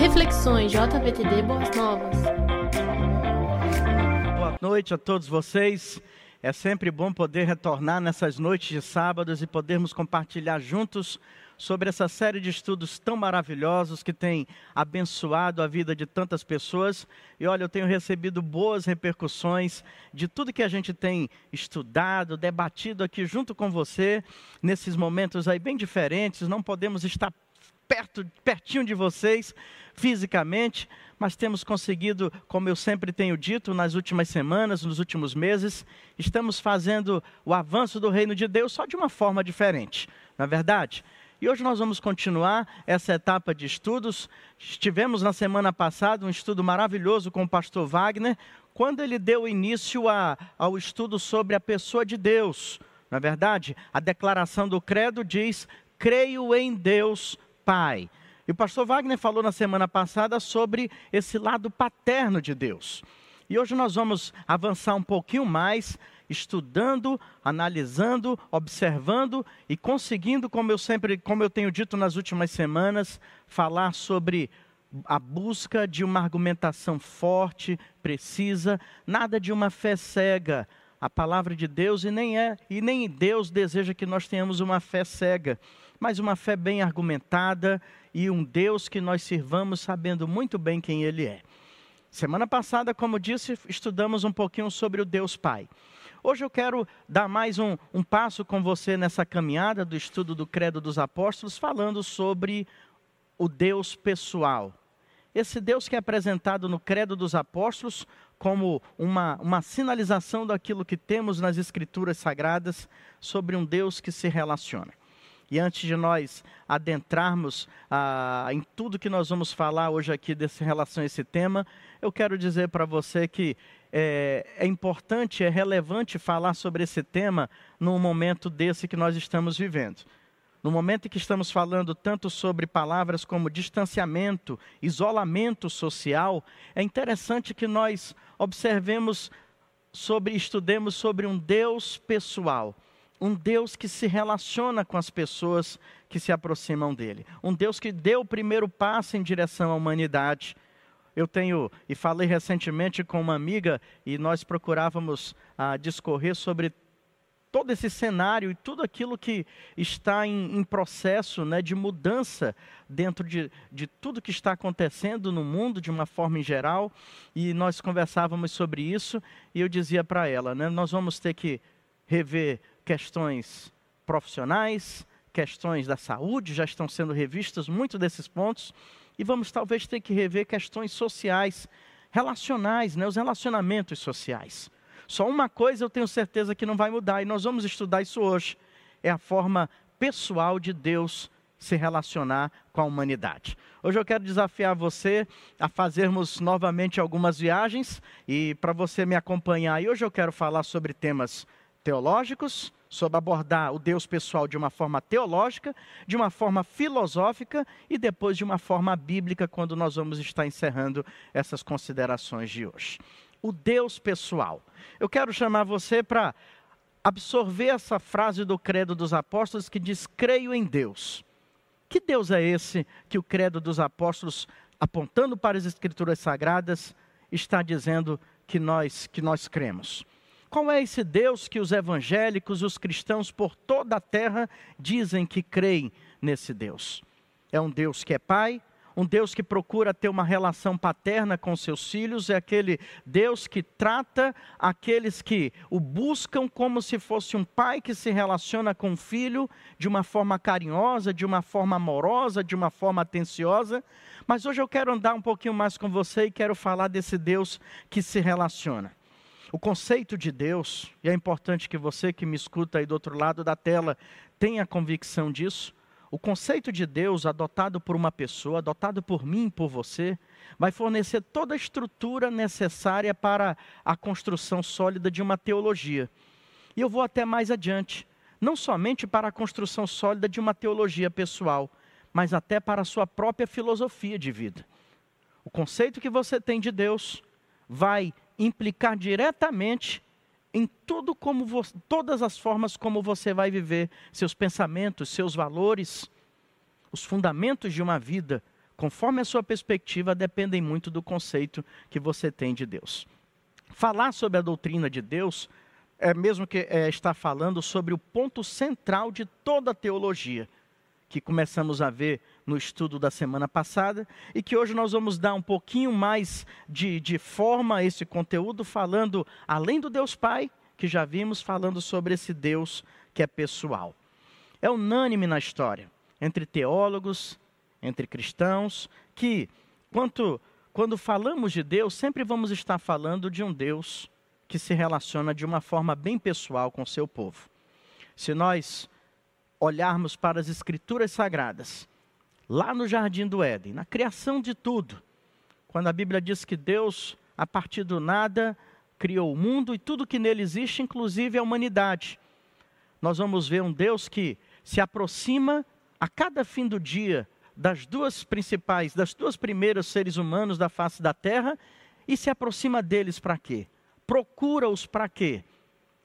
Reflexões JVTB Boas Novas. Boa noite a todos vocês. É sempre bom poder retornar nessas noites de sábados e podermos compartilhar juntos sobre essa série de estudos tão maravilhosos que tem abençoado a vida de tantas pessoas. E olha, eu tenho recebido boas repercussões de tudo que a gente tem estudado, debatido aqui junto com você, nesses momentos aí bem diferentes. Não podemos estar pertinho de vocês fisicamente, mas temos conseguido, como eu sempre tenho dito, nas últimas semanas, nos últimos meses, estamos fazendo o avanço do reino de Deus só de uma forma diferente, não é verdade? E hoje nós vamos continuar essa etapa de estudos. Tivemos na semana passada um estudo maravilhoso com o pastor Wagner, quando ele deu início ao estudo sobre a pessoa de Deus. Na verdade, a declaração do credo diz: creio em Deus Pai. E o pastor Wagner falou na semana passada sobre esse lado paterno de Deus. E hoje nós vamos avançar um pouquinho mais, estudando, analisando, observando e conseguindo, como eu tenho dito nas últimas semanas, falar sobre a busca de uma argumentação forte, precisa, nada de uma fé cega. A palavra de Deus e nem Deus deseja que nós tenhamos uma fé cega, mas uma fé bem argumentada e um Deus que nós sirvamos sabendo muito bem quem Ele é. Semana passada, como disse, estudamos um pouquinho sobre o Deus Pai. Hoje eu quero dar mais um passo com você nessa caminhada do estudo do Credo dos Apóstolos, falando sobre o Deus pessoal. Esse Deus que é apresentado no Credo dos Apóstolos como uma sinalização daquilo que temos nas Escrituras Sagradas sobre um Deus que se relaciona. E antes de nós adentrarmos em tudo que nós vamos falar hoje aqui em relação a esse tema, eu quero dizer para você que é importante, é relevante falar sobre esse tema num momento desse que nós estamos vivendo. No momento em que estamos falando tanto sobre palavras como distanciamento, isolamento social, é interessante que nós estudemos sobre um Deus pessoal. Um Deus que se relaciona com as pessoas que se aproximam dele. Um Deus que deu o primeiro passo em direção à humanidade. E falei recentemente com uma amiga, e nós procurávamos discorrer sobre todo esse cenário e tudo aquilo que está em processo, né, de mudança dentro de tudo que está acontecendo no mundo de uma forma em geral. E nós conversávamos sobre isso, e eu dizia para ela, né, nós vamos ter que rever questões profissionais, questões da saúde, já estão sendo revistas muitos desses pontos, e vamos talvez ter que rever questões sociais, relacionais, né, os relacionamentos sociais. Só uma coisa eu tenho certeza que não vai mudar, e nós vamos estudar isso hoje, é a forma pessoal de Deus se relacionar com a humanidade. Hoje eu quero desafiar você a fazermos novamente algumas viagens, e para você me acompanhar, e hoje eu quero falar sobre temas teológicos, sobre abordar o Deus pessoal de uma forma teológica, de uma forma filosófica e depois de uma forma bíblica, quando nós vamos estar encerrando essas considerações de hoje. O Deus pessoal. Eu quero chamar você para absorver essa frase do Credo dos Apóstolos que diz: creio em Deus. Que Deus é esse que o Credo dos Apóstolos, apontando para as Escrituras Sagradas, está dizendo que nós cremos? Qual é esse Deus que os evangélicos, os cristãos por toda a terra dizem que creem nesse Deus? É um Deus que é Pai, um Deus que procura ter uma relação paterna com seus filhos, é aquele Deus que trata aqueles que o buscam como se fosse um pai que se relaciona com um filho de uma forma carinhosa, de uma forma amorosa, de uma forma atenciosa. Mas hoje eu quero andar um pouquinho mais com você e quero falar desse Deus que se relaciona. O conceito de Deus, e é importante que você que me escuta aí do outro lado da tela tenha convicção disso, o conceito de Deus adotado por uma pessoa, adotado por mim, por você, vai fornecer toda a estrutura necessária para a construção sólida de uma teologia. E eu vou até mais adiante, não somente para a construção sólida de uma teologia pessoal, mas até para a sua própria filosofia de vida. O conceito que você tem de Deus vai implicar diretamente em tudo todas as formas como você vai viver, seus pensamentos, seus valores, os fundamentos de uma vida, conforme a sua perspectiva, dependem muito do conceito que você tem de Deus. Falar sobre a doutrina de Deus é mesmo que está falando sobre o ponto central de toda a teologia, que começamos a ver no estudo da semana passada, e que hoje nós vamos dar um pouquinho mais de forma a esse conteúdo, falando, além do Deus Pai, que já vimos, falando sobre esse Deus que é pessoal. É unânime na história, entre teólogos, entre cristãos, que quando falamos de Deus, sempre vamos estar falando de um Deus que se relaciona de uma forma bem pessoal com o seu povo. Se nós olharmos para as Escrituras Sagradas, lá no Jardim do Éden, na criação de tudo, quando a Bíblia diz que Deus, a partir do nada, criou o mundo e tudo que nele existe, inclusive a humanidade, nós vamos ver um Deus que se aproxima a cada fim do dia das duas primeiras seres humanos da face da terra e se aproxima deles para quê? Procura-os para quê?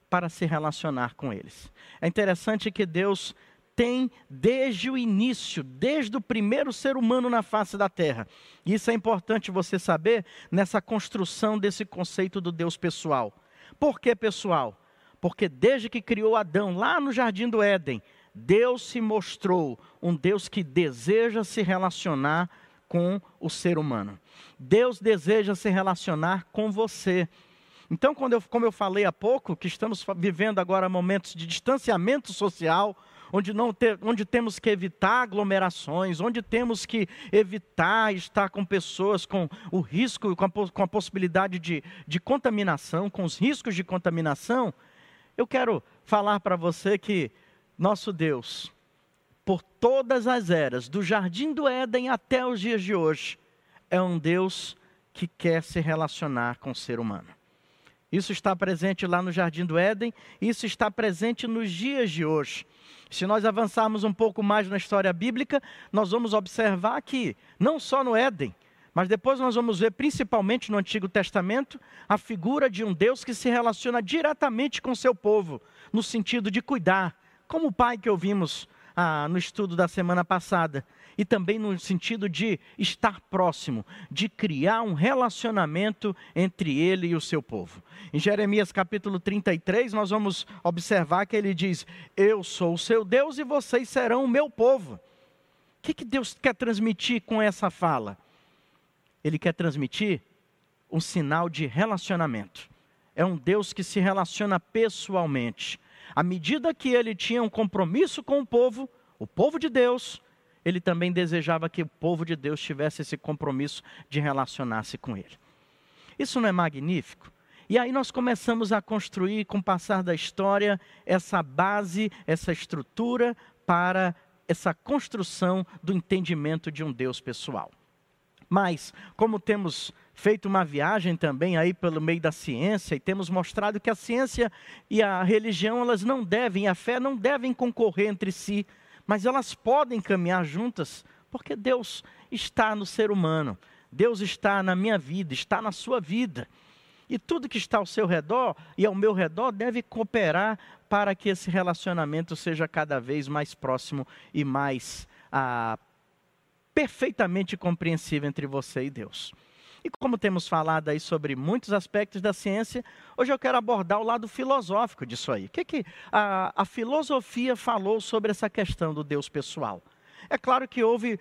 Para se relacionar com eles. É interessante que Deus tem desde o início, desde o primeiro ser humano na face da terra. Isso é importante você saber nessa construção desse conceito do Deus pessoal. Por que pessoal? Porque desde que criou Adão, lá no Jardim do Éden, Deus se mostrou um Deus que deseja se relacionar com o ser humano. Deus deseja se relacionar com você. Então, como eu falei há pouco, que estamos vivendo agora momentos de distanciamento social, onde temos que evitar aglomerações, onde temos que evitar estar com pessoas com o risco, com a possibilidade de contaminação, com os riscos de contaminação, eu quero falar para você que nosso Deus, por todas as eras, do Jardim do Éden até os dias de hoje, é um Deus que quer se relacionar com o ser humano. Isso está presente lá no Jardim do Éden, isso está presente nos dias de hoje. Se nós avançarmos um pouco mais na história bíblica, nós vamos observar que, não só no Éden, mas depois nós vamos ver, principalmente no Antigo Testamento, a figura de um Deus que se relaciona diretamente com o seu povo, no sentido de cuidar, como o Pai que ouvimos no estudo da semana passada, e também no sentido de estar próximo, de criar um relacionamento entre ele e o seu povo. Em Jeremias capítulo 33, nós vamos observar que ele diz, eu sou o seu Deus e vocês serão o meu povo. O que Deus quer transmitir com essa fala? Ele quer transmitir um sinal de relacionamento. É um Deus que se relaciona pessoalmente. À medida que ele tinha um compromisso com o povo de Deus, ele também desejava que o povo de Deus tivesse esse compromisso de relacionar-se com ele. Isso não é magnífico? E aí nós começamos a construir, com o passar da história, essa base, essa estrutura para essa construção do entendimento de um Deus pessoal. Mas, como temos feito uma viagem também aí pelo meio da ciência, e temos mostrado que a ciência e a religião, elas não devem, a fé não devem concorrer entre si, mas elas podem caminhar juntas, porque Deus está no ser humano, Deus está na minha vida, está na sua vida. E tudo que está ao seu redor e ao meu redor deve cooperar para que esse relacionamento seja cada vez mais próximo e mais perfeitamente compreensível entre você e Deus. E como temos falado aí sobre muitos aspectos da ciência, hoje eu quero abordar o lado filosófico disso aí. O que é que a filosofia falou sobre essa questão do Deus pessoal? É claro que houve,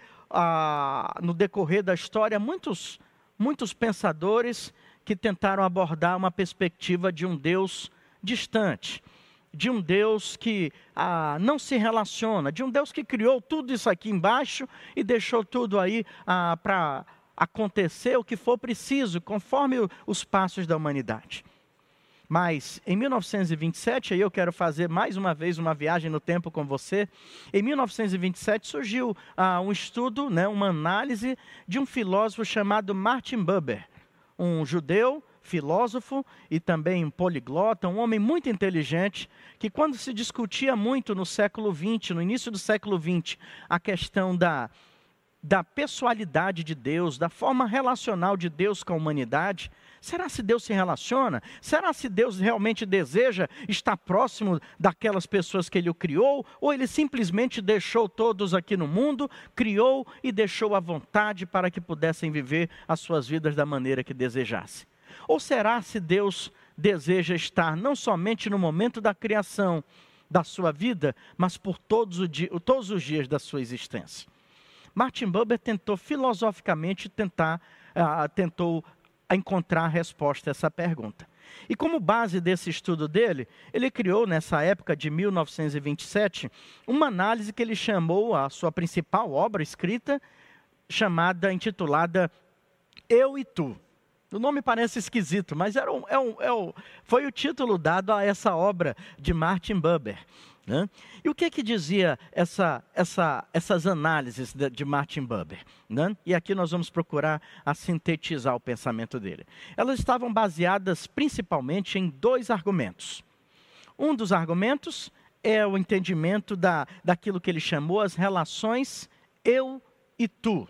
no decorrer da história, muitos pensadores que tentaram abordar uma perspectiva de um Deus distante, de um Deus que não se relaciona, de um Deus que criou tudo isso aqui embaixo e deixou tudo aí para acontecer o que for preciso, conforme os passos da humanidade. Mas, em 1927, aí eu quero fazer mais uma vez uma viagem no tempo com você, em 1927 surgiu um estudo, uma análise de um filósofo chamado Martin Buber, um judeu, filósofo e também poliglota, um homem muito inteligente, que quando se discutia muito no século XX, no início do século XX, a questão da pessoalidade de Deus, da forma relacional de Deus com a humanidade? Será se Deus se relaciona? Será se Deus realmente deseja estar próximo daquelas pessoas que Ele o criou? Ou Ele simplesmente deixou todos aqui no mundo, criou e deixou à vontade para que pudessem viver as suas vidas da maneira que desejasse? Ou será se Deus deseja estar não somente no momento da criação da sua vida, mas por todos os dias da sua existência? Martin Buber tentou filosoficamente tentou encontrar a resposta a essa pergunta. E como base desse estudo dele, ele criou nessa época de 1927 uma análise que ele chamou a sua principal obra escrita, intitulada Eu e Tu. O nome parece esquisito, mas foi o título dado a essa obra de Martin Buber. Né? E o que é que dizia essas análises de Martin Buber? Né? E aqui nós vamos procurar sintetizar o pensamento dele. Elas estavam baseadas principalmente em dois argumentos. Um dos argumentos é o entendimento daquilo que ele chamou as relações eu e tu,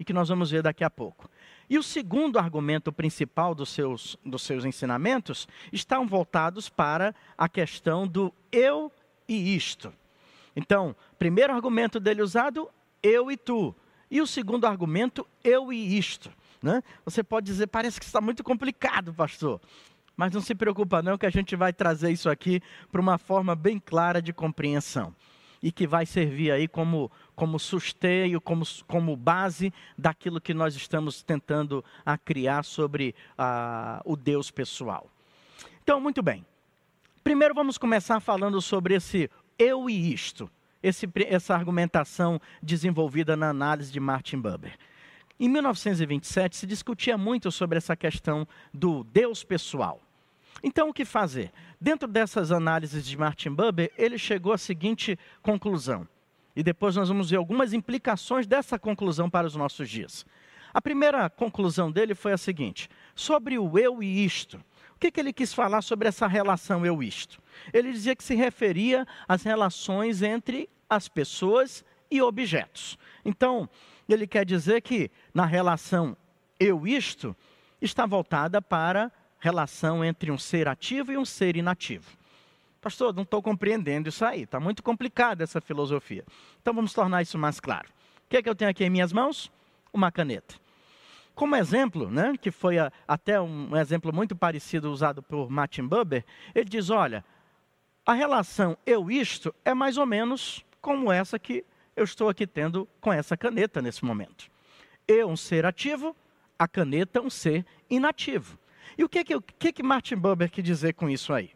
e que nós vamos ver daqui a pouco. E o segundo argumento principal dos seus ensinamentos estão voltados para a questão do eu e isto. Então, primeiro argumento dele usado, eu e tu. E o segundo argumento, eu e isto. Né? Você pode dizer, parece que está muito complicado, pastor. Mas não se preocupa não, que a gente vai trazer isso aqui para uma forma bem clara de compreensão. E que vai servir aí como susteio, como base daquilo que nós estamos tentando criar sobre o Deus pessoal. Então, muito bem. Primeiro vamos começar falando sobre esse eu e isto, essa argumentação desenvolvida na análise de Martin Buber. Em 1927 se discutia muito sobre essa questão do Deus pessoal. Então, o que fazer? Dentro dessas análises de Martin Buber, ele chegou à seguinte conclusão. E depois nós vamos ver algumas implicações dessa conclusão para os nossos dias. A primeira conclusão dele foi a seguinte, sobre o eu e isto. O que ele quis falar sobre essa relação eu e isto? Ele dizia que se referia às relações entre as pessoas e objetos. Então, ele quer dizer que na relação eu e isto, está voltada para relação entre um ser ativo e um ser inativo. Pastor, não estou compreendendo isso aí, está muito complicada essa filosofia. Então vamos tornar isso mais claro. O que é que eu tenho aqui em minhas mãos? Uma caneta. Como exemplo, né, que foi até um exemplo muito parecido usado por Martin Buber, ele diz, olha, a relação eu-isto é mais ou menos como essa que eu estou aqui tendo com essa caneta nesse momento. Eu, um ser ativo, a caneta, um ser inativo. E o que Martin Buber quer dizer com isso aí?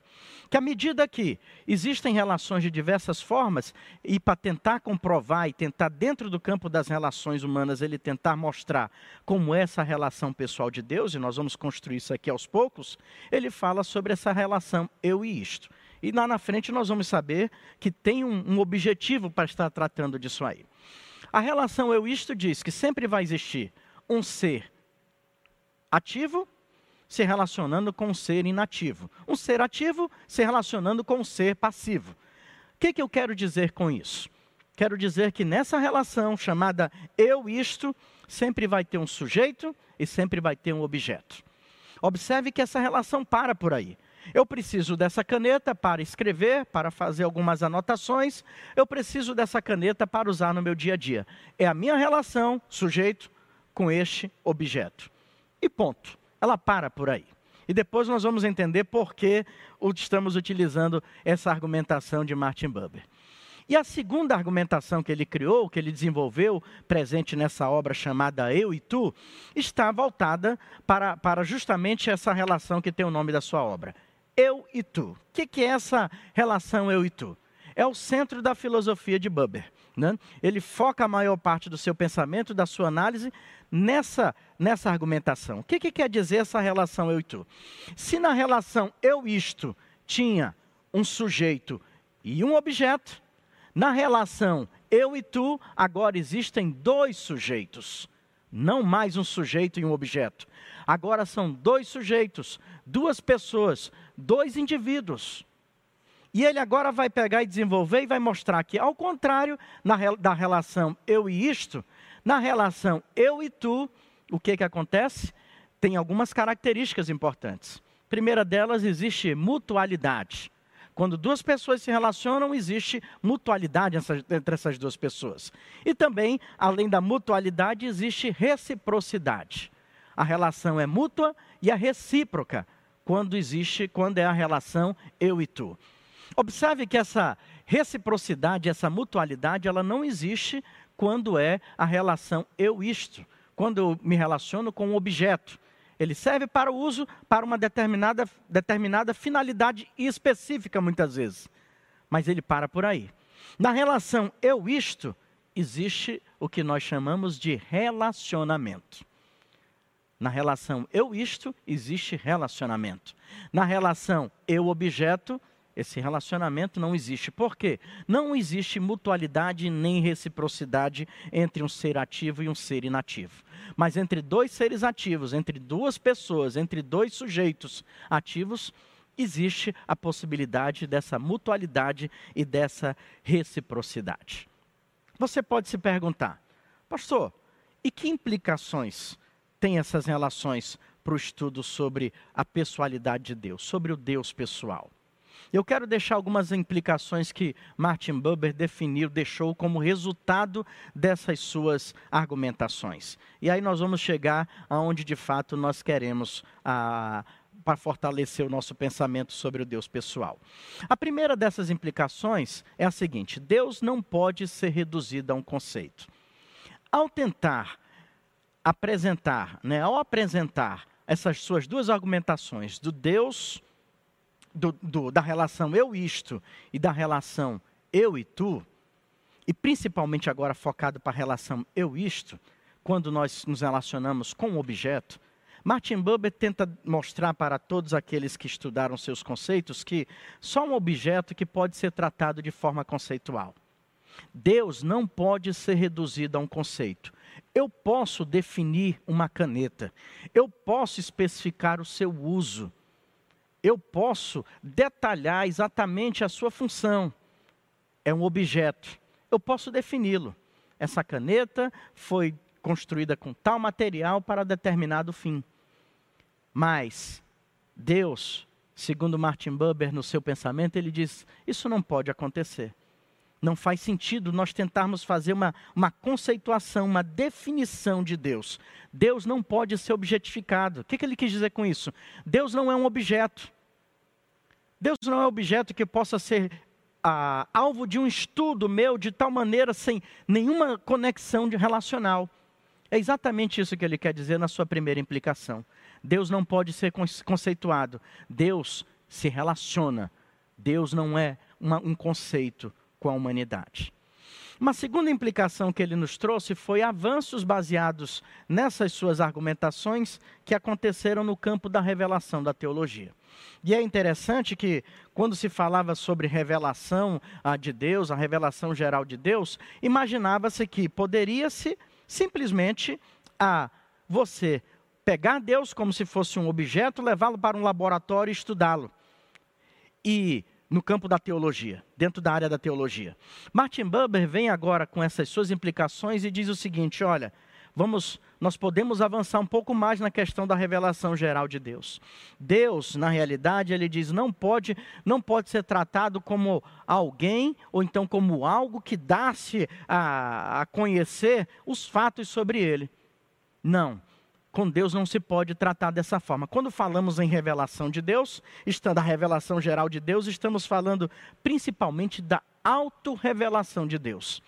Que à medida que existem relações de diversas formas, e para tentar comprovar e tentar dentro do campo das relações humanas, ele tentar mostrar como é essa relação pessoal de Deus, e nós vamos construir isso aqui aos poucos, ele fala sobre essa relação eu e isto. E lá na frente nós vamos saber que tem um objetivo para estar tratando disso aí. A relação eu e isto diz que sempre vai existir um ser ativo, se relacionando com um ser inativo. Um ser ativo se relacionando com um ser passivo. O que eu quero dizer com isso? Quero dizer que nessa relação chamada eu-isto, sempre vai ter um sujeito e sempre vai ter um objeto. Observe que essa relação para por aí. Eu preciso dessa caneta para escrever, para fazer algumas anotações. Eu preciso dessa caneta para usar no meu dia a dia. É a minha relação, sujeito, com este objeto. E ponto. Ela para por aí. E depois nós vamos entender por que estamos utilizando essa argumentação de Martin Buber. E a segunda argumentação que ele criou, que ele desenvolveu, presente nessa obra chamada Eu e Tu, está voltada para justamente essa relação que tem o nome da sua obra. Eu e Tu. O que é essa relação Eu e Tu? É o centro da filosofia de Buber. Né? Ele foca a maior parte do seu pensamento, da sua análise, nessa argumentação. O que quer dizer essa relação eu e tu? Se na relação eu isto tinha um sujeito e um objeto, na relação eu e tu agora existem dois sujeitos. Não mais um sujeito e um objeto. Agora são dois sujeitos, duas pessoas, dois indivíduos. E ele agora vai pegar e desenvolver e vai mostrar que, ao contrário da relação eu e isto, na relação eu e tu, o que acontece? Tem algumas características importantes. Primeira delas, existe mutualidade. Quando duas pessoas se relacionam, existe mutualidade entre essas duas pessoas. E também, além da mutualidade, existe reciprocidade. A relação é mútua e é recíproca. Quando é a relação eu e tu. Observe que essa reciprocidade, essa mutualidade, ela não existe quando é a relação eu isto, quando eu me relaciono com um objeto. Ele serve para o uso, para uma determinada finalidade específica, muitas vezes. Mas ele para por aí. Na relação eu isto, existe o que nós chamamos de relacionamento. Na relação eu isto, existe relacionamento. Na relação eu objeto, esse relacionamento não existe. Por quê? Não existe mutualidade nem reciprocidade entre um ser ativo e um ser inativo. Mas entre dois seres ativos, entre duas pessoas, entre dois sujeitos ativos, existe a possibilidade dessa mutualidade e dessa reciprocidade. Você pode se perguntar, pastor, e que implicações tem essas relações para o estudo sobre a pessoalidade de Deus, sobre o Deus pessoal? Eu quero deixar algumas implicações que Martin Buber deixou como resultado dessas suas argumentações. E aí nós vamos chegar aonde de fato nós queremos para fortalecer o nosso pensamento sobre o Deus pessoal. A primeira dessas implicações é a seguinte: Deus não pode ser reduzido a um conceito. Ao apresentar essas suas duas argumentações do Deus, da relação eu isto e da relação eu e tu, e principalmente agora focado para a relação eu isto, quando nós nos relacionamos com um objeto, Martin Buber tenta mostrar para todos aqueles que estudaram seus conceitos que só um objeto que pode ser tratado de forma conceitual. Deus não pode ser reduzido a um conceito. Eu posso definir uma caneta, eu posso especificar o seu uso, eu posso detalhar exatamente a sua função. É um objeto, eu posso defini-lo. Essa caneta foi construída com tal material para determinado fim. Mas Deus, segundo Martin Buber no seu pensamento, ele diz, isso não pode acontecer. Não faz sentido nós tentarmos fazer uma conceituação, uma definição de Deus. Deus não pode ser objetificado. O que ele quis dizer com isso? Deus não é um objeto. Deus não é um objeto que possa ser alvo de um estudo meu, de tal maneira, sem nenhuma conexão relacional. É exatamente isso que ele quer dizer na sua primeira implicação. Deus não pode ser conceituado. Deus se relaciona. Deus não é um conceito com a humanidade. Uma segunda implicação que ele nos trouxe foi avanços baseados nessas suas argumentações que aconteceram no campo da revelação da teologia. E é interessante que, quando se falava sobre revelação de Deus, a revelação geral de Deus, imaginava-se que poderia-se simplesmente você pegar Deus como se fosse um objeto, levá-lo para um laboratório e estudá-lo. E no campo da teologia, dentro da área da teologia. Martin Buber vem agora com essas suas implicações e diz o seguinte, olha, nós podemos avançar um pouco mais na questão da revelação geral de Deus. Deus, na realidade, ele diz, não pode ser tratado como alguém, ou então como algo que dá-se a conhecer os fatos sobre ele. Não. Com Deus não se pode tratar dessa forma. Quando falamos em revelação de Deus, da revelação geral de Deus, estamos falando principalmente da autorrevelação de Deus.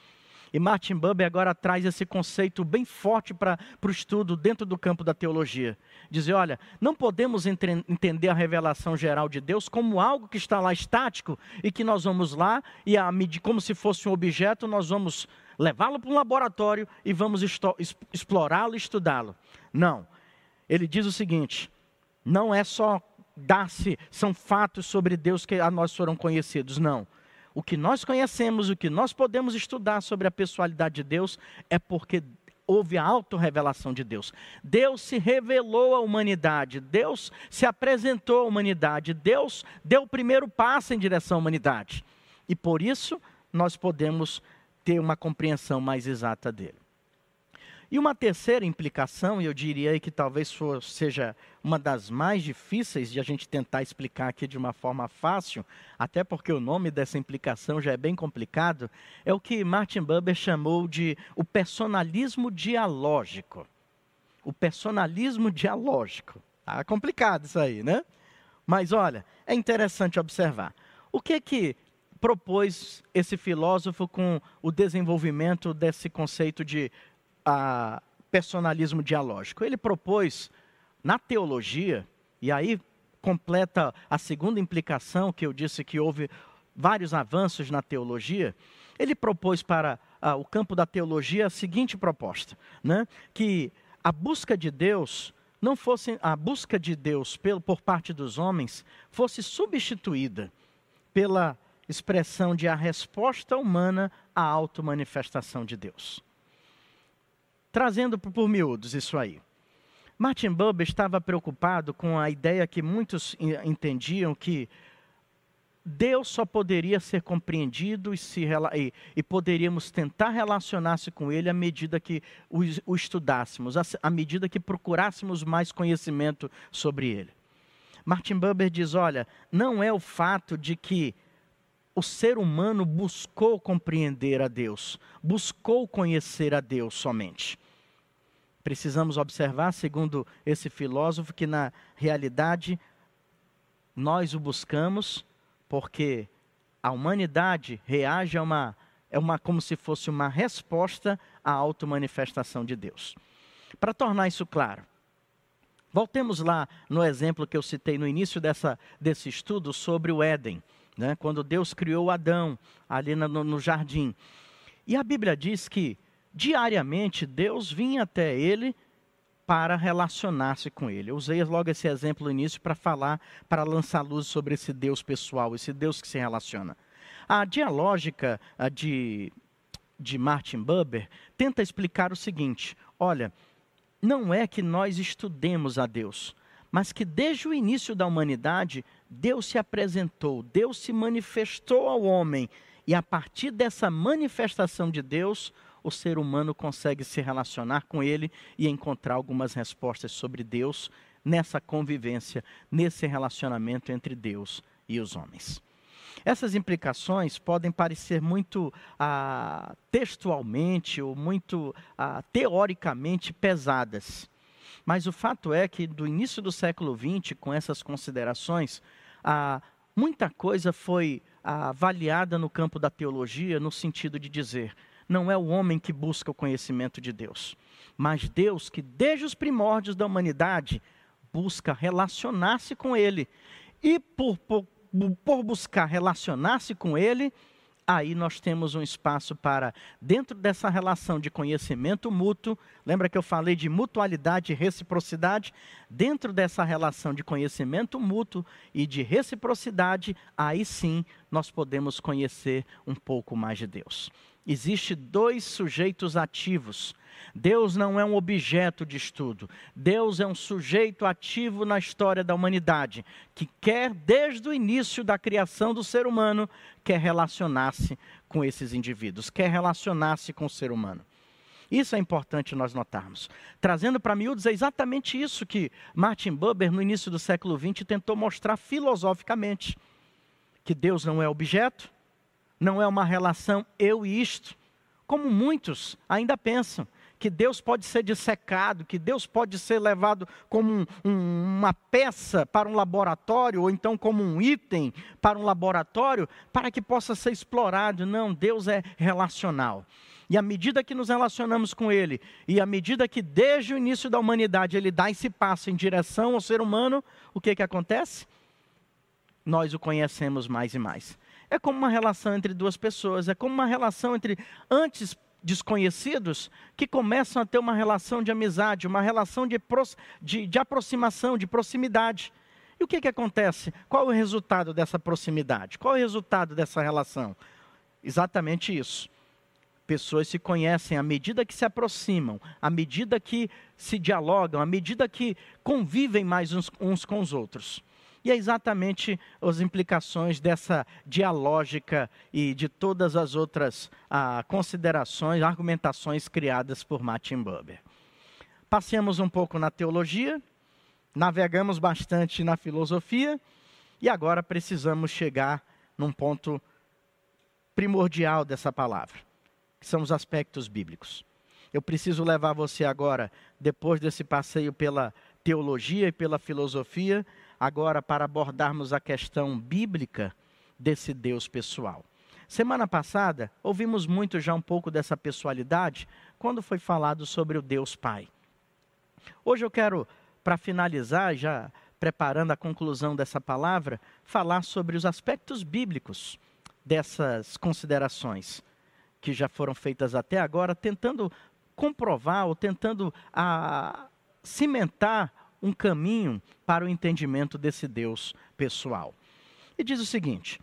E Martin Buber agora traz esse conceito bem forte para o estudo dentro do campo da teologia. Dizer, olha, não podemos entender a revelação geral de Deus como algo que está lá estático e que nós vamos lá e como se fosse um objeto, nós vamos levá-lo para um laboratório e vamos explorá-lo e estudá-lo. Não. Ele diz o seguinte, não é só são fatos sobre Deus que a nós foram conhecidos, não. O que nós conhecemos, o que nós podemos estudar sobre a pessoalidade de Deus, é porque houve a autorrevelação de Deus. Deus se revelou à humanidade, Deus se apresentou à humanidade, Deus deu o primeiro passo em direção à humanidade. E por isso nós podemos ter uma compreensão mais exata dele. E uma terceira implicação, e eu diria que talvez seja uma das mais difíceis de a gente tentar explicar aqui de uma forma fácil, até porque o nome dessa implicação já é bem complicado, é o que Martin Buber chamou de o personalismo dialógico. O personalismo dialógico. Tá complicado isso aí, né? Mas olha, é interessante observar. O que é que propôs esse filósofo com o desenvolvimento desse conceito de personalismo dialógico? Ele propôs, na teologia, e aí completa a segunda implicação, que eu disse que houve vários avanços na teologia, ele propôs para o campo da teologia a seguinte proposta, né? Que a busca de Deus não fosse, a busca de Deus por parte dos homens fosse substituída pela expressão de a resposta humana à auto-manifestação de Deus. Trazendo por miúdos isso aí. Martin Buber estava preocupado com a ideia que muitos entendiam que Deus só poderia ser compreendido e poderíamos tentar relacionar-se com Ele à medida que o estudássemos, à medida que procurássemos mais conhecimento sobre Ele. Martin Buber diz, olha, não é o fato de que o ser humano buscou compreender a Deus, buscou conhecer a Deus somente. Precisamos observar, segundo esse filósofo, que na realidade nós o buscamos porque a humanidade reage a como se fosse uma resposta à auto-manifestação de Deus. Para tornar isso claro, voltemos lá no exemplo que eu citei no início desse estudo sobre o Éden. Né, quando Deus criou Adão, ali no jardim. E a Bíblia diz que, diariamente, Deus vinha até ele para relacionar-se com ele. Eu usei logo esse exemplo no início para falar, para lançar luz sobre esse Deus pessoal, esse Deus que se relaciona. A dialógica de Martin Buber tenta explicar o seguinte, olha, não é que nós estudemos a Deus, mas que desde o início da humanidade, Deus se apresentou, Deus se manifestou ao homem, e a partir dessa manifestação de Deus, o ser humano consegue se relacionar com ele e encontrar algumas respostas sobre Deus nessa convivência, nesse relacionamento entre Deus e os homens. Essas implicações podem parecer muito textualmente ou muito teoricamente pesadas, mas o fato é que do início do século XX, com essas considerações, muita coisa foi avaliada no campo da teologia no sentido de dizer, não é o homem que busca o conhecimento de Deus, mas Deus que desde os primórdios da humanidade busca relacionar-se com Ele. E por buscar relacionar-se com Ele, aí nós temos um espaço para, dentro dessa relação de conhecimento mútuo, lembra que eu falei de mutualidade e reciprocidade? Dentro dessa relação de conhecimento mútuo e de reciprocidade, aí sim nós podemos conhecer um pouco mais de Deus. Existem dois sujeitos ativos. Deus não é um objeto de estudo. Deus é um sujeito ativo na história da humanidade, que quer, desde o início da criação do ser humano, quer relacionar-se com esses indivíduos, quer relacionar-se com o ser humano. Isso é importante nós notarmos. Trazendo para miúdos, é exatamente isso que Martin Buber, no início do século XX, tentou mostrar filosoficamente. Que Deus não é objeto, não é uma relação eu e isto, como muitos ainda pensam, que Deus pode ser dissecado, que Deus pode ser levado como uma peça para um laboratório, ou então como um item para um laboratório, para que possa ser explorado. Não, Deus é relacional. E à medida que nos relacionamos com Ele, e à medida que desde o início da humanidade Ele dá esse passo em direção ao ser humano, o que que acontece? Nós o conhecemos mais e mais. É como uma relação entre duas pessoas, é como uma relação entre antes desconhecidos que começam a ter uma relação de amizade, uma relação de aproximação, de proximidade. E o que acontece? Qual é o resultado dessa proximidade? Qual é o resultado dessa relação? Exatamente isso. Pessoas se conhecem à medida que se aproximam, à medida que se dialogam, à medida que convivem mais uns com os outros. E é exatamente as implicações dessa dialógica e de todas as outras considerações, argumentações criadas por Martin Buber. Passeamos um pouco na teologia, navegamos bastante na filosofia e agora precisamos chegar num ponto primordial dessa palavra, que são os aspectos bíblicos. Eu preciso levar você agora, depois desse passeio pela teologia e pela filosofia, agora para abordarmos a questão bíblica desse Deus pessoal. Semana passada, ouvimos muito já um pouco dessa pessoalidade, quando foi falado sobre o Deus Pai. Hoje eu quero, para finalizar, já preparando a conclusão dessa palavra, falar sobre os aspectos bíblicos dessas considerações que já foram feitas até agora, tentando comprovar ou tentando cimentar um caminho para o entendimento desse Deus pessoal. E diz o seguinte,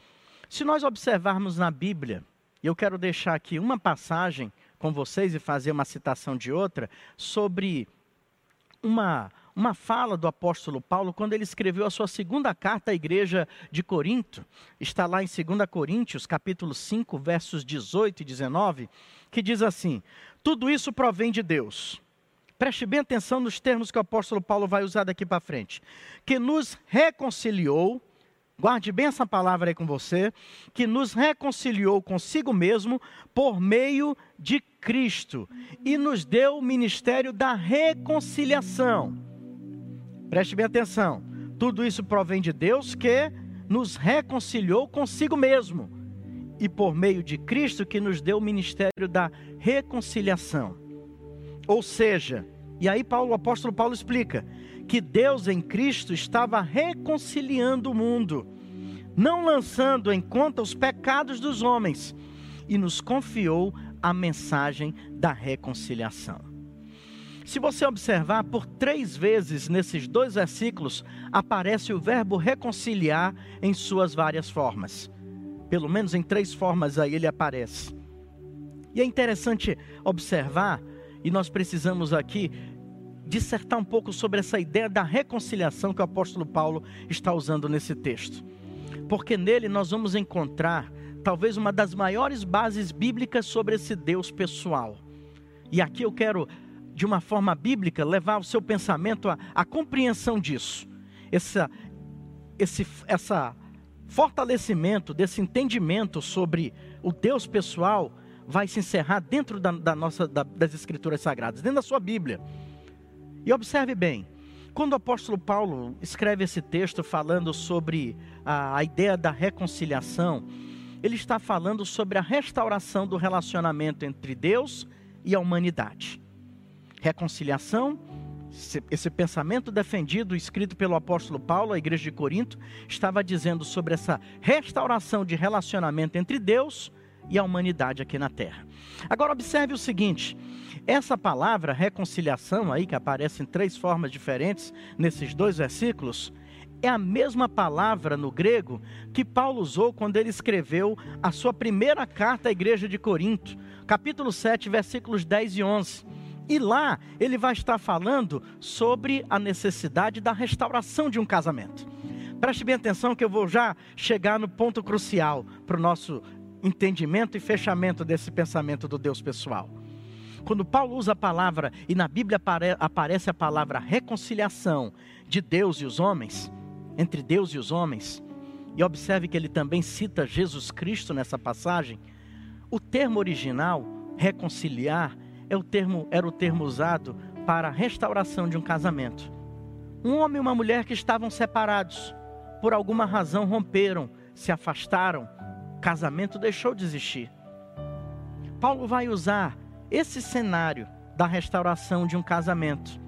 se nós observarmos na Bíblia, e eu quero deixar aqui uma passagem com vocês e fazer uma citação de outra, sobre uma fala do apóstolo Paulo, quando ele escreveu a sua segunda carta à igreja de Corinto, está lá em 2 Coríntios, capítulo 5, versos 18 e 19, que diz assim, tudo isso provém de Deus. Preste bem atenção nos termos que o apóstolo Paulo vai usar daqui para frente. Que nos reconciliou, guarde bem essa palavra aí com você, que nos reconciliou consigo mesmo por meio de Cristo e nos deu o ministério da reconciliação. Preste bem atenção, tudo isso provém de Deus que nos reconciliou consigo mesmo e por meio de Cristo que nos deu o ministério da reconciliação. Ou seja, e aí Paulo, o apóstolo Paulo explica, que Deus em Cristo estava reconciliando o mundo, não lançando em conta os pecados dos homens, e nos confiou a mensagem da reconciliação. Se você observar, por 3 vezes nesses 2 versículos, aparece o verbo reconciliar em suas várias formas. Pelo menos em 3 formas aí ele aparece. E é interessante observar, e nós precisamos aqui dissertar um pouco sobre essa ideia da reconciliação que o apóstolo Paulo está usando nesse texto. Porque nele nós vamos encontrar talvez uma das maiores bases bíblicas sobre esse Deus pessoal. E aqui eu quero, de uma forma bíblica, levar o seu pensamento à compreensão disso. Esse fortalecimento desse entendimento sobre o Deus pessoal vai se encerrar dentro das Escrituras Sagradas, dentro da sua Bíblia. E observe bem, quando o apóstolo Paulo escreve esse texto falando sobre a ideia da reconciliação, ele está falando sobre a restauração do relacionamento entre Deus e a humanidade. Reconciliação, esse pensamento defendido, escrito pelo apóstolo Paulo, à igreja de Corinto, estava dizendo sobre essa restauração de relacionamento entre Deus e a humanidade aqui na Terra. Agora observe o seguinte, essa palavra reconciliação aí, que aparece em 3 formas diferentes nesses 2 versículos, é a mesma palavra no grego que Paulo usou quando ele escreveu a sua primeira carta à igreja de Corinto, capítulo 7, versículos 10 e 11. E lá ele vai estar falando sobre a necessidade da restauração de um casamento. Preste bem atenção que eu vou já chegar no ponto crucial para o nosso entendimento e fechamento desse pensamento do Deus pessoal. Quando Paulo usa a palavra, e na Bíblia aparece a palavra reconciliação de Deus e os homens, entre Deus e os homens, e observe que ele também cita Jesus Cristo nessa passagem, o termo original, reconciliar, era o termo usado para a restauração de um casamento. Um homem e uma mulher que estavam separados, por alguma razão romperam, se afastaram, casamento deixou de existir. Paulo vai usar esse cenário da restauração de um casamento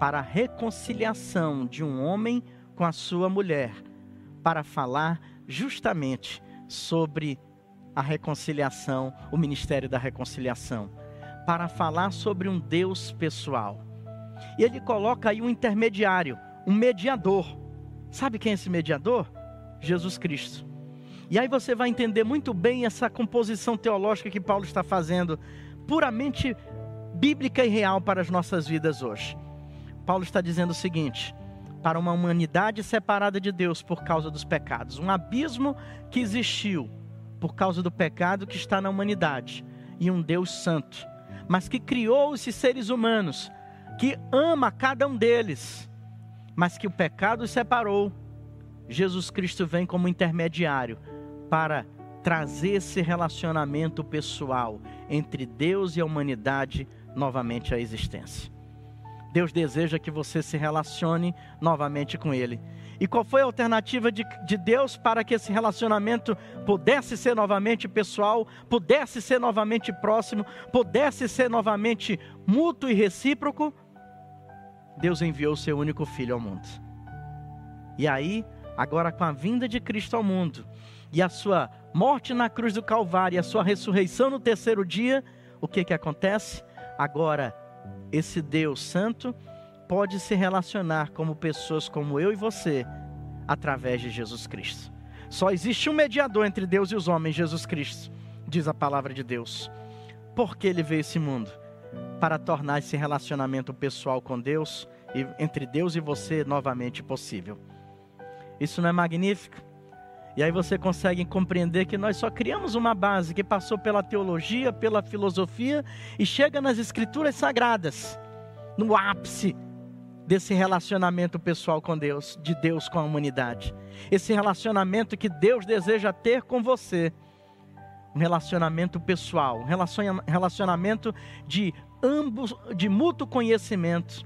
para a reconciliação de um homem com a sua mulher, para falar justamente sobre a reconciliação, o ministério da reconciliação, para falar sobre um Deus pessoal. E ele coloca aí um intermediário, um mediador. Sabe quem é esse mediador? Jesus Cristo. E aí você vai entender muito bem essa composição teológica que Paulo está fazendo, puramente bíblica e real para as nossas vidas hoje. Paulo está dizendo o seguinte: para uma humanidade separada de Deus por causa dos pecados, um abismo que existiu por causa do pecado que está na humanidade, e um Deus santo, mas que criou esses seres humanos, que ama cada um deles, mas que o pecado os separou. Jesus Cristo vem como intermediário para trazer esse relacionamento pessoal entre Deus e a humanidade novamente à existência. Deus deseja que você se relacione novamente com Ele. E qual foi a alternativa de Deus para que esse relacionamento pudesse ser novamente pessoal, pudesse ser novamente próximo, pudesse ser novamente mútuo e recíproco? Deus enviou o seu único Filho ao mundo. E aí, agora com a vinda de Cristo ao mundo, e a sua morte na cruz do Calvário, e a sua ressurreição no terceiro dia, o que acontece? Agora, esse Deus Santo pode se relacionar como pessoas como eu e você, através de Jesus Cristo. Só existe um mediador entre Deus e os homens, Jesus Cristo, diz a palavra de Deus. Porque Ele veio a esse mundo? Para tornar esse relacionamento pessoal com Deus, e entre Deus e você, novamente possível. Isso não é magnífico? E aí você consegue compreender que nós só criamos uma base que passou pela teologia, pela filosofia e chega nas Escrituras Sagradas, no ápice desse relacionamento pessoal com Deus, de Deus com a humanidade. Esse relacionamento que Deus deseja ter com você, um relacionamento pessoal, um relacionamento de ambos, de mútuo conhecimento,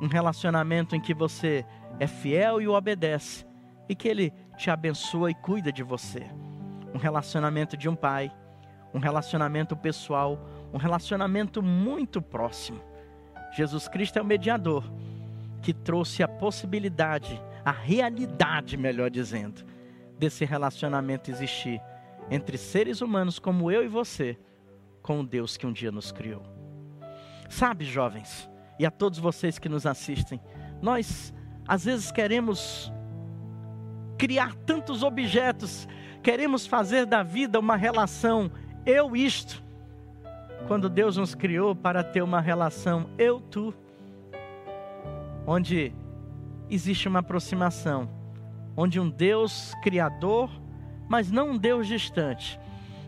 um relacionamento em que você é fiel e o obedece, e que Ele te abençoa e cuida de você. Um relacionamento de um pai, um relacionamento pessoal, um relacionamento muito próximo. Jesus Cristo é o mediador que trouxe a possibilidade, a realidade, melhor dizendo, desse relacionamento existir entre seres humanos como eu e você, com o Deus que um dia nos criou. Sabe, jovens, e a todos vocês que nos assistem, nós às vezes queremos criar tantos objetos, queremos fazer da vida uma relação eu isto, quando Deus nos criou para ter uma relação eu tu, onde existe uma aproximação, onde um Deus criador, mas não um Deus distante,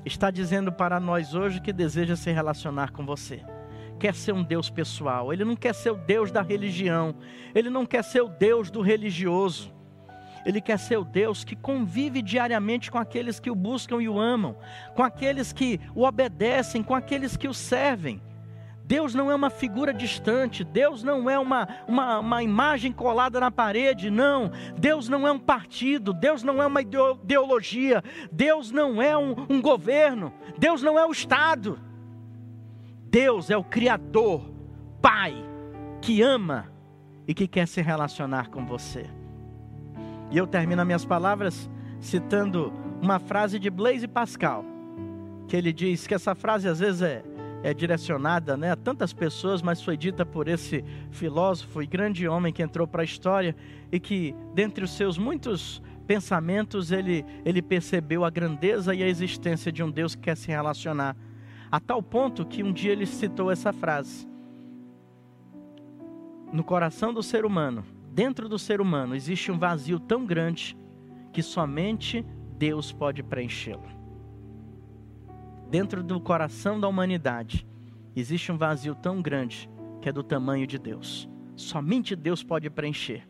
está dizendo para nós hoje que deseja se relacionar com você. Quer ser um Deus pessoal, Ele não quer ser o Deus da religião, Ele não quer ser o Deus do religioso. Ele quer ser o Deus que convive diariamente com aqueles que o buscam e o amam, com aqueles que o obedecem, com aqueles que o servem. Deus não é uma figura distante, Deus não é uma imagem colada na parede, não. Deus não é um partido, Deus não é uma ideologia, Deus não é um governo, Deus não é o Estado. Deus é o Criador, Pai, que ama e que quer se relacionar com você. E eu termino minhas palavras citando uma frase de Blaise Pascal, que ele diz, que essa frase às vezes é direcionada, né, a tantas pessoas, mas foi dita por esse filósofo e grande homem que entrou para a história, e que dentre os seus muitos pensamentos, ele percebeu a grandeza e a existência de um Deus que quer se relacionar, a tal ponto que um dia ele citou essa frase: no coração do ser humano, dentro do ser humano, existe um vazio tão grande que somente Deus pode preenchê-lo. Dentro do coração da humanidade, existe um vazio tão grande que é do tamanho de Deus. Somente Deus pode preencher.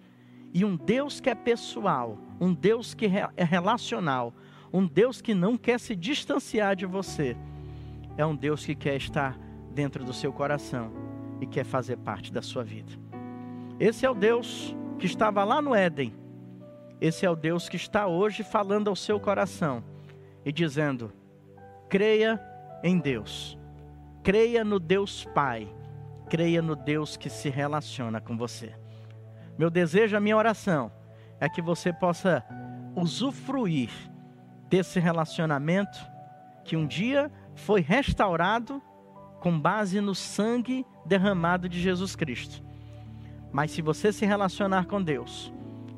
E um Deus que é pessoal, um Deus que é relacional, um Deus que não quer se distanciar de você, é um Deus que quer estar dentro do seu coração e quer fazer parte da sua vida. Esse é o Deus que estava lá no Éden. Esse é o Deus que está hoje falando ao seu coração e dizendo: creia em Deus. Creia no Deus Pai. Creia no Deus que se relaciona com você. Meu desejo, a minha oração, é que você possa usufruir desse relacionamento que um dia foi restaurado com base no sangue derramado de Jesus Cristo. Mas se você se relacionar com Deus,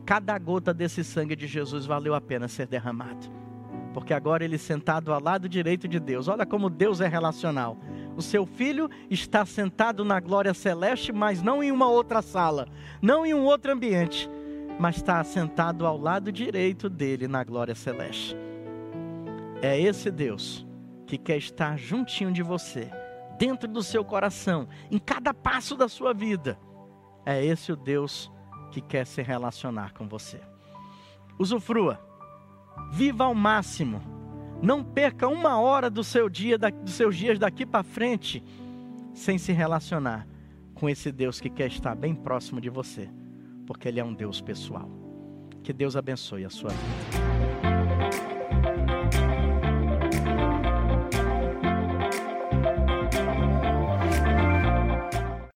cada gota desse sangue de Jesus valeu a pena ser derramado. porque agora ele é sentado ao lado direito de Deus. Olha como Deus é relacional. O seu filho está sentado na glória celeste, mas não em uma outra sala, não em um outro ambiente, mas está sentado ao lado direito dele na glória celeste. É esse Deus que quer estar juntinho de você, dentro do seu coração, em cada passo da sua vida. É esse o Deus que quer se relacionar com você. Usufrua, viva ao máximo, não perca uma hora do seu dia, dos seus dias daqui para frente, sem se relacionar com esse Deus que quer estar bem próximo de você, porque Ele é um Deus pessoal. Que Deus abençoe a sua vida.